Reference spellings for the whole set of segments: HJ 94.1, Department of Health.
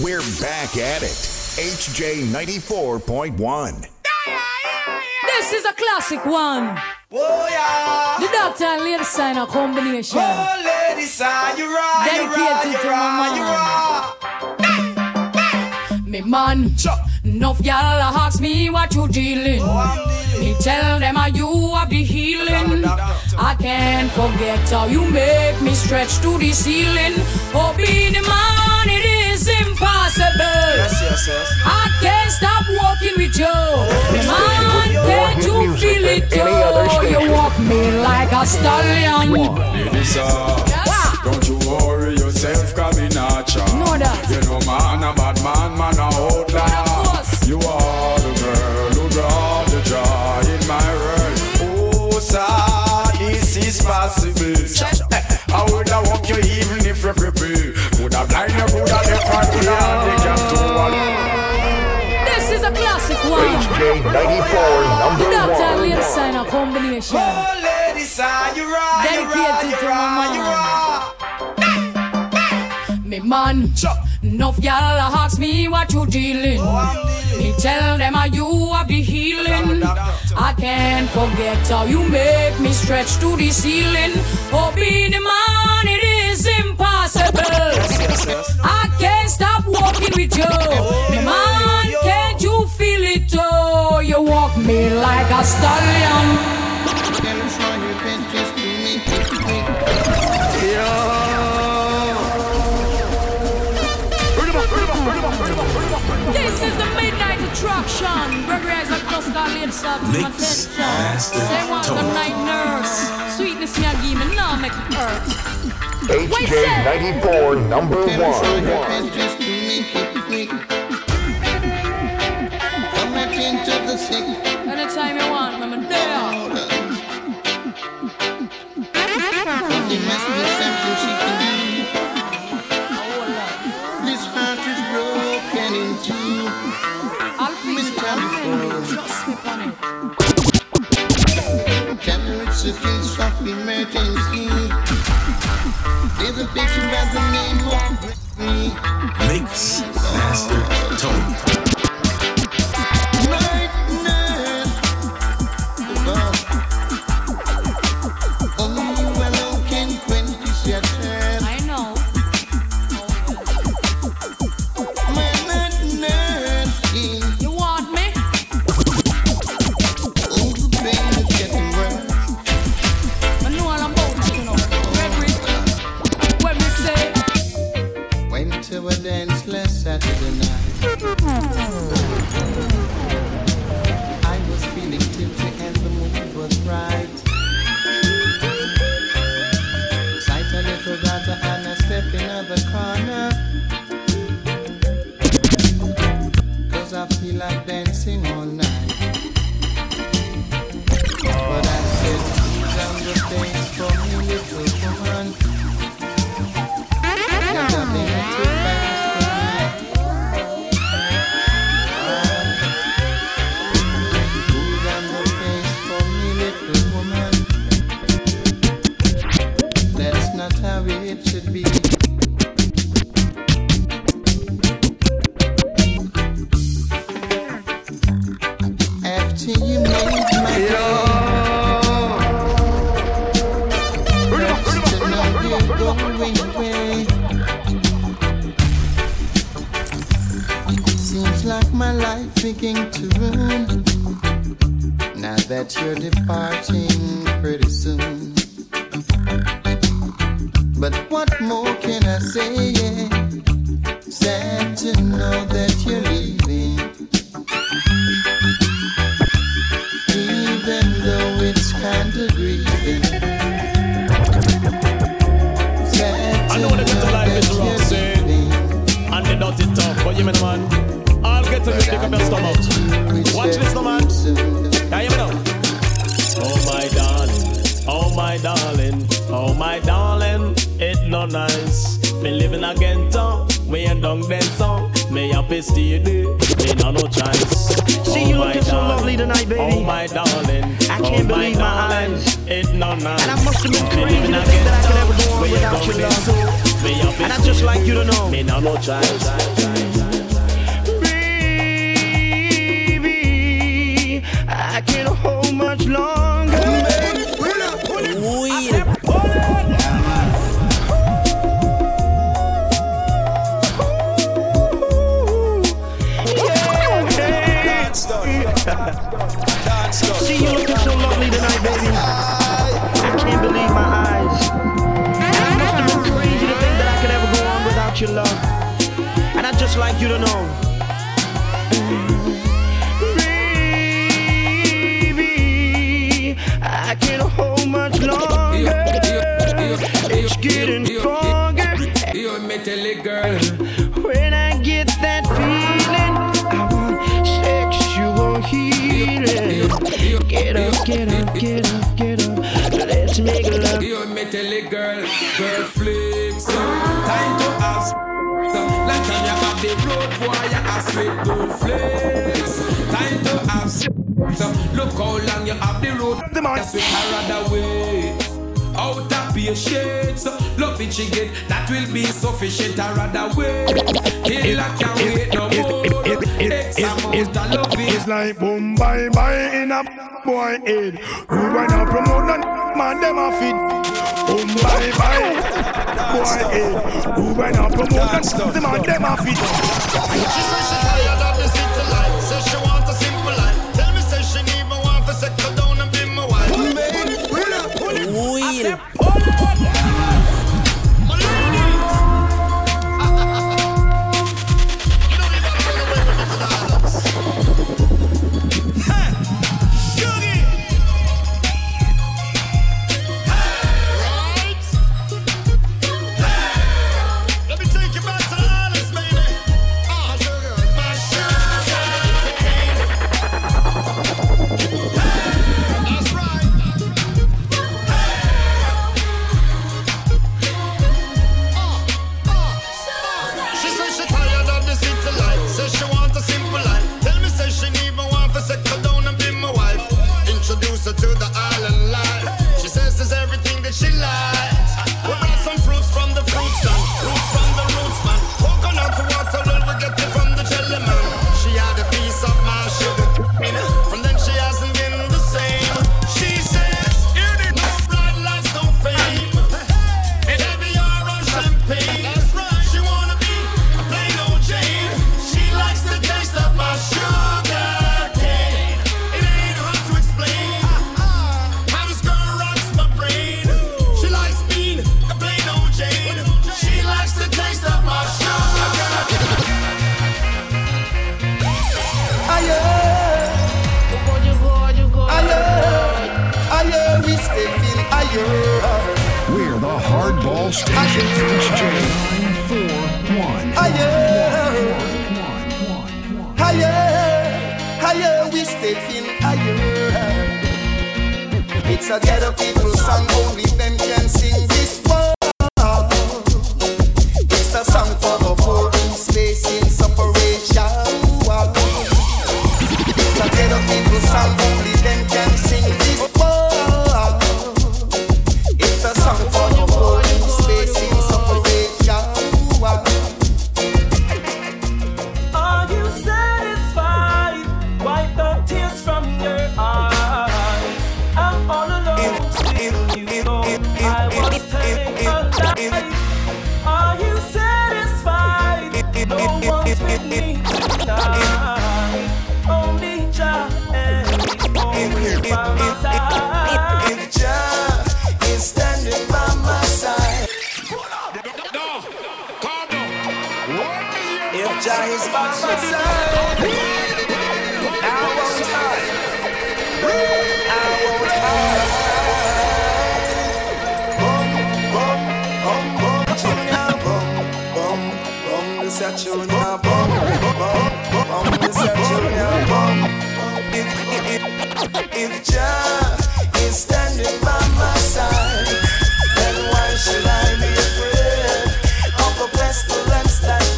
We're back at it. HJ 94.1. This is a classic one. Oh, yeah. The doctor and lady sign a combination. Oh, lady sign, you're right. Dedicated to my man. Me man, enough y'all ask me what you dealing. Me tell them how you have the healing. I can't forget how you make me stretch to the ceiling. Oh, be the man, it is impossible. Yes. I can't stop walking with you. The man, can't you feel it too? You walk me like a stallion. Don't you worry yourself, coming at ya. You know man, a bad man, man a outlaw. You are the girl who draw the jaw in my world. Oh, sir, this is possible. I would have walked you even if you prepared. Could have blind you, could have left, I could have taken to one. This is a classic one. HJ 94, number one. Doctor, lady sign a combination. Oh, lady sign, you right, dedicated to my man. Me man, enough y'all ask me what you dealing. Me tell them how you have the healing. I can't forget how you make me stretch to the ceiling. Oh, be the man, it is impossible. I can't stop walking with you. Me man, can't you feel it too? You walk me like a stallion. Yeah. This is the midnight attraction. Brothers and sisters, attention. They want the night nurse. Sweetness, me give me now, make it hurt. HJ 94, number one. Anytime you want, I'm there. Temperature of emergency. There's a picture by the name of me. Mix Master Tony. Night nurse. Only you alone can quench this shelter. I know. My night nurse. You want me? All the pain is getting worse. To a dance last Saturday night. I was feeling tipsy and the mood was right. Sight a little daughter and I stepped in the corner. Cause I feel like dancing all night. But I said, please understand for me, little woman. There's nothing to it should be. After you made my day, seems like my life beginning to ruin. Now that you're departing pretty soon. But what more can I say? Yeah. Sad to know that you're leaving. Even though it's kind of grieving. Sad I know the little life is rough, see? And the dirty tough, but you mean, man? I'll get to music and my stomach. Watch this, no man. Yeah, you know. Oh, my darling. Oh, my darling. Oh, my darling. It's not nice. Me living again, town. Me a dung then song. Me a pasty day. Me not no chance. See, oh, you looking so lovely tonight, baby. Oh, my darling. I can't believe my eyes. It's not nice. And I must have been crazy to think that I could ever go on without your love. and that's just like you don't know. Me now no child. Baby, I can't hold much longer. See you looking so lovely tonight, baby. I can't believe my eyes. It must have been crazy to think that I could ever go on without your love, and I'd just like you to know. Baby, I can't hold much longer. It's getting stronger. You admit it, girl. When I get that feeling, I want sexual healing. Get up, get up, get up, get up. Let's make love. You met a little girl, girl flicks. Time to ask. Last time you got the road, boy, you asked me to flex. Time to ask. Look how long you have the road. That's with her other way. Out of patience, love it she get. That will be sufficient. Her other way. Hill I can't wait no more. It's like boom, bye, bye in a boy head. Who wanna promote that man, them a fit. Boom, bye, bye, boy head. Who wanna promote that man, them a fit. She says she tired of the city life. Says she want a simple life. Tell me says she need me one for settle down and be my wife. That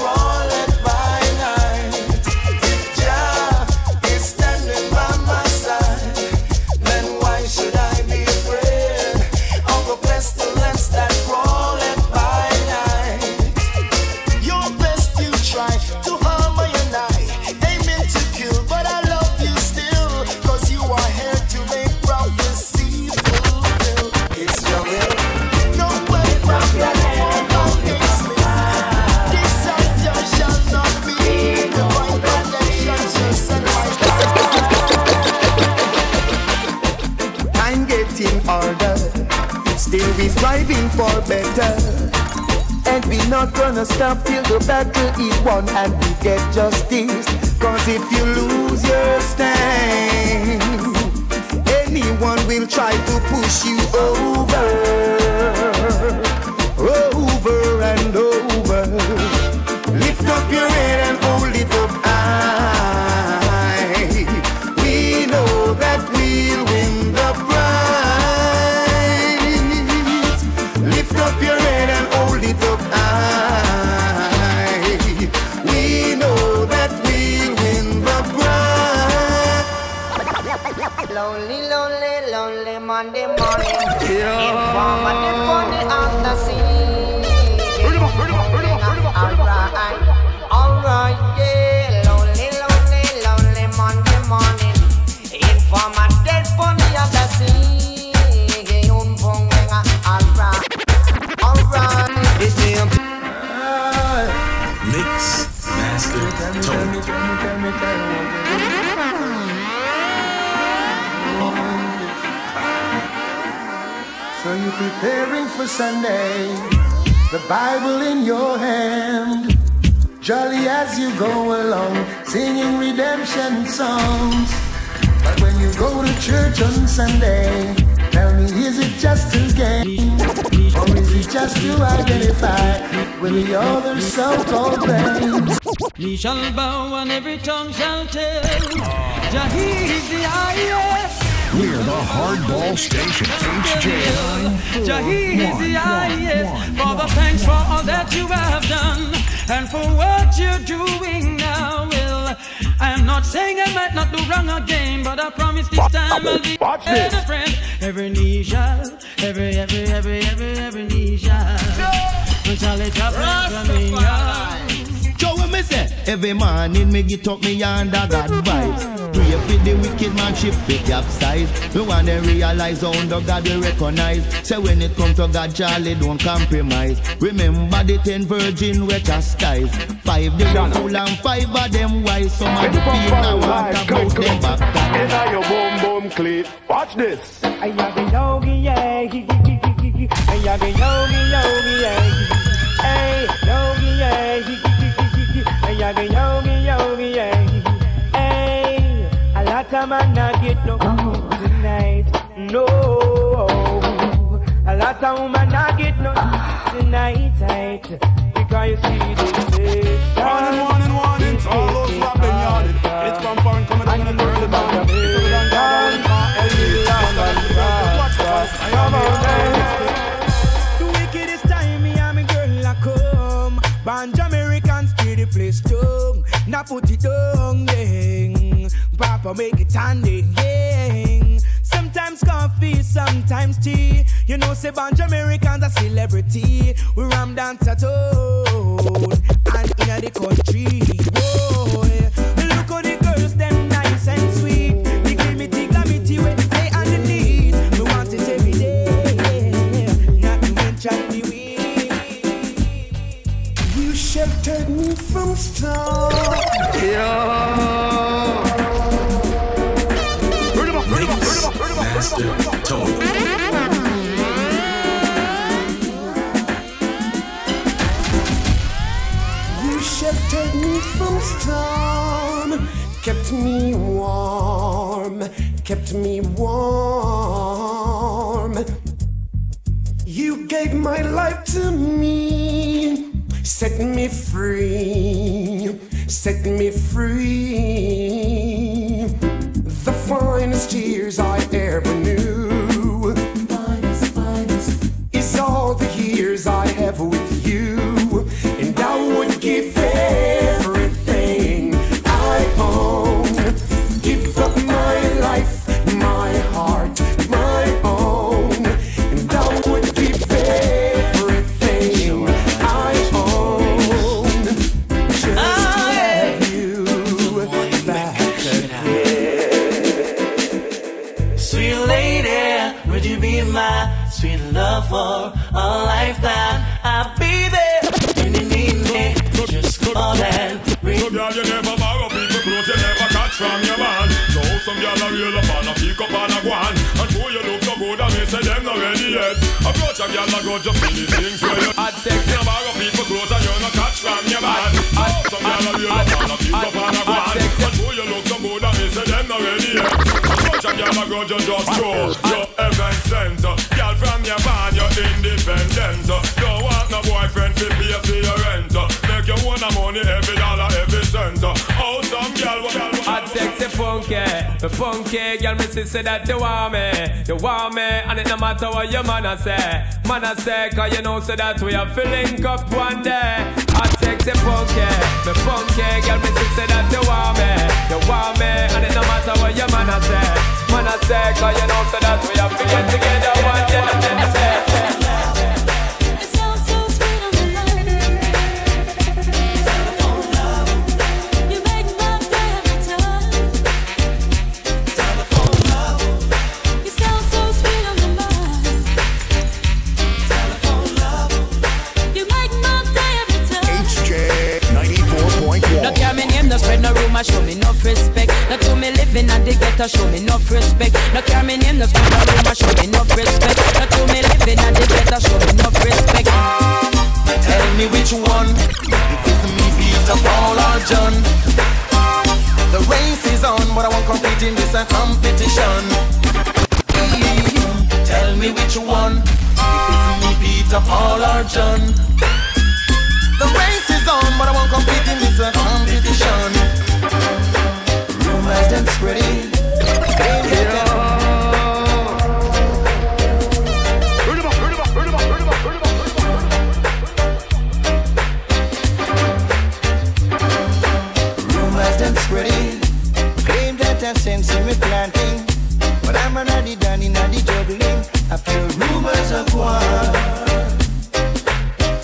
roll it by night. for better. And we're not gonna stop till the battle is won and we get justice. Cause if you lose your stand, anyone will try to push you over, over and over. Lift up your head and hold it up high. We know that we'll win the prize. Lift up your head and hold it up high. We know that we'll win the prize. Lonely, lonely, lonely Monday morning. Informer them on the after scene. Alright, yeah. Lonely, lonely, lonely Monday morning. Informer them on the other scene. Alright. Mix Master Tone. So you're preparing for Sunday, the Bible in your hand, jolly as you go along, singing redemption songs. But when you go to church on Sunday, tell me, is it just a game? Or is it just to identify with the other so-called names? Knee shall bow and every tongue shall tell, Jah is the highest. We're the Hardball Station, HJ 94.1. Father, thanks for all that you have done and for what you're doing now. Well, I'm not saying I might not do wrong again, but I promise this time I'll be a friend. Every knee shall, every knee shall. We shall it happen to me. So when me say, every morning me get up me under God vibes. Pray for the wicked man, ship it capsize. We want to realize how under God we recognize. Say when it comes to God, Charlie don't compromise. Remember the 10 virgin we chastise. 5 they were fool and 5 of them wise. Some of the people now want to bout them back. In your boom boom clip, watch this. I got the yogi, yeah. I got the yogi, yeah. Hey, yogi, yeah. Hey, a lot of man not get no food tonight. No, a lot of woman not get no food tonight. Because you see this is warning, it's all those slapping yarded. It's from foreign coming down in the early morning. It's a long time, the wickedest time me and my girl I come. Banjo place down, now put it down, yeah. Papa make it handy, yeah. Sometimes coffee, sometimes tea. You know, say bunch Americans are celebrity. We ram dance at home and in the country. Whoa, yeah. Look how the girls, them nice and sweet. They give me tea, glamity, when they underneath. We want it every day, not to mention the week. Sheltered me from storm. Yeah. Master Tone. You sheltered me from storm, kept me warm, kept me warm. You gave my life to me. Set me free, set me free. The finest years I ever knew, finest, is all the years I have with you. And I would give everything I own, give up my life, my heart, my own. And I would give for a lifetime, I'll be there. And you need me, just call and ring. So girl, you never borrow people clothes, you never catch from your man. So some girl are real up on a pick up on a guan. And who you look so good, I miss say them not ready yet. Approach a girl and go just feel the things where you had sex. You bar up people close and you not catch from your man. Some girl a real up and a pick up and a one. But who you look so good and me say them not ready yet. Approach a girl and go just show your heaven sense. Girl from your man, your independence. Don't want no boyfriend to pay for your rent. Make your own money every dollar, every cent. Oh, some girl. Sexy funky, the funky girl me say that they want me, and it no matter what your man I say, 'cause you know so that we have to link up one day. I sexy funky, the funky girl me say that they want me, and it no matter what your man I say, 'cause you know so that we have to get together one day. Show me enough respect. Not to me living at the ghetto. Show me enough respect. Not care me name. Not scream no rumor. Show me enough respect. Not to me living at the ghetto. Show me enough respect. Tell me which one. If it's me, beat up all or John. The race is on, but I won't compete in this competition. Tell me which one. If it's me, beat up all or John. The race is on, but I won't compete in this competition. Rumors them spreading. Rumors them spreading. Claim that I sense in me planting, but I'm already done in the juggling. I feel rumors of war.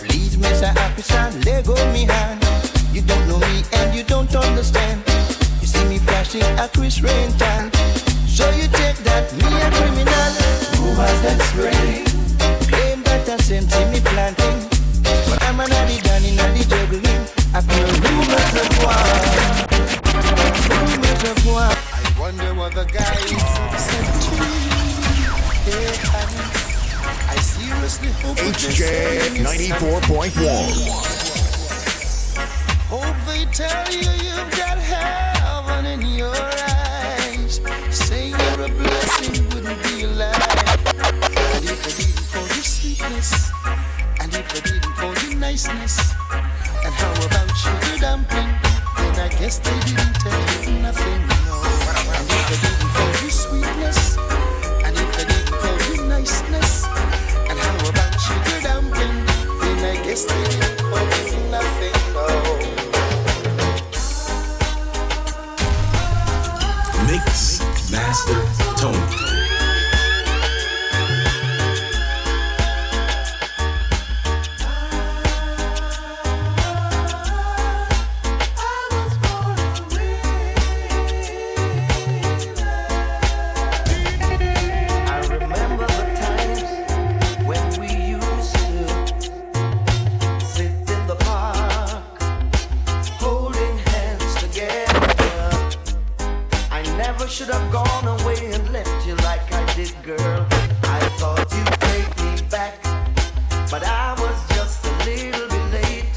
Please, Mr. Happy Son, let go me hand. You don't know me and you don't understand. You see me flashing a Chris Rain tan. So you take that me a criminal. Rumors that spreading. Claim that I sent me planting, but I'm an addy danny nanny juggling. I feel rumors of war. Rumors of war. I wonder what the guy said to me. Yeah, I seriously hope HJ 94.1. Hope they tell you you've got heaven in your eyes. Say you're a blessing, wouldn't be a lie. And if I didn't call you sweetness, and if I didn't call you niceness, and how about sugar dumpling? Then I guess they didn't tell you nothing, no. And if I didn't call you sweetness, and if I didn't call you niceness, and how about sugar dumpling? Then I guess they didn't call you nothing, no. Mix Master Tony. I remember the times when we used to sit in the park, holding hands together. Never should have gone away and left you like I did, girl. I thought you'd take me back, but I was just a little bit late.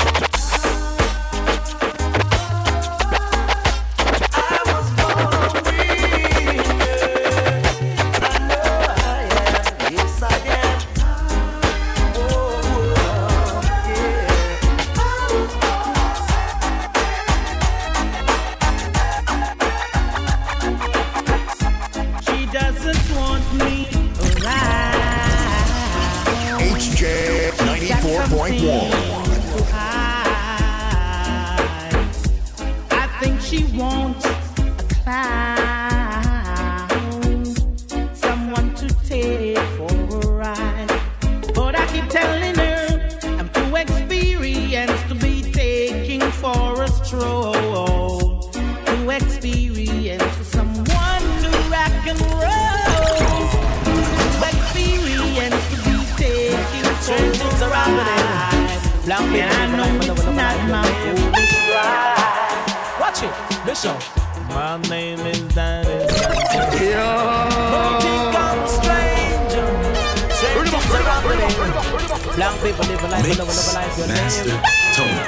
I was born a winner. I know I am, yes I am. Oh, yeah. I was born HJ 94.1. I think she wants a clown, someone to take for a ride. But I keep telling her I'm too experienced to be taking for a stroll. Too experienced for someone to rock and roll. Too experienced to be taking. Turn things around with it. Blank, yeah, I know it's not my foolish pride. Watch it, listen. My name is Danny. Yo. Don't think I'm a stranger. paper, live a life, live a life, your master name. Tony.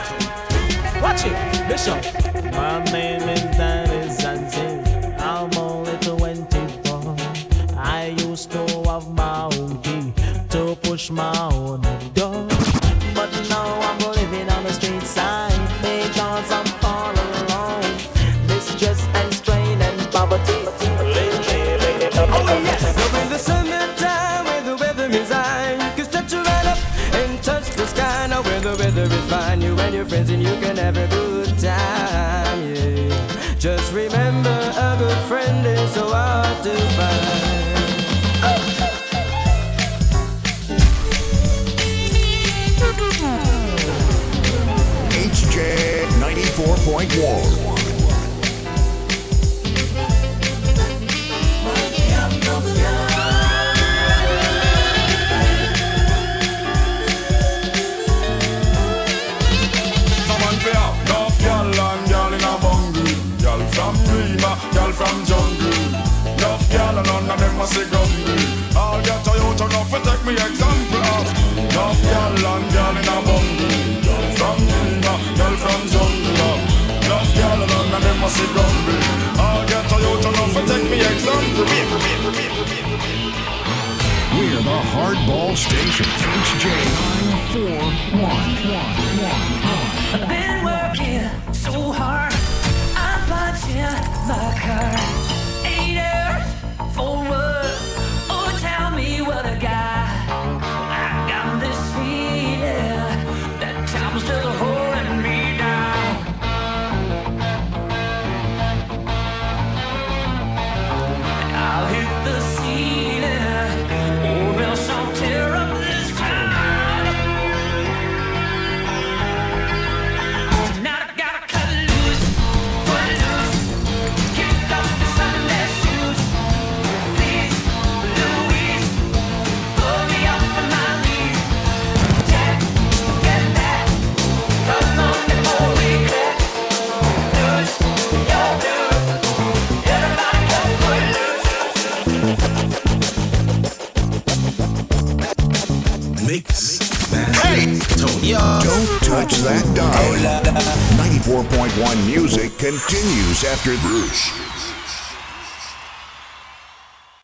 Watch it, Bishop. My name is Dennis Zanzin. I'm only 24. I used to have my own key to push my own door. But now I'm living on the street side because I'm all alone. This stress and strain and poverty. Oh, yes. So in the summertime when the weather is high, you can stretch your right up and touch the sky. Now when the weather is fine, you and your friends and you can have a good time, yeah. Just remember a good friend is so hard to find. HJ 94.1. From jungle, enough girl and none of them must say grumpy. I'll get a youth enough and take me example of enough girl and girl in a bungle. Girl from jungle, enough girl and none of them must say grumpy. I'll get a youth enough and take me example. We're the Hardball Station, HJ 94.1. I've been working so hard. In my car, 8 hours forward. Oh, tell me what I got. I got this feeling that time's still holding me down. I'll hit the ceiling, or else I'll tear up this town. Tonight I gotta cut loose. What is Don't touch that dial. 94.1 music continues after this.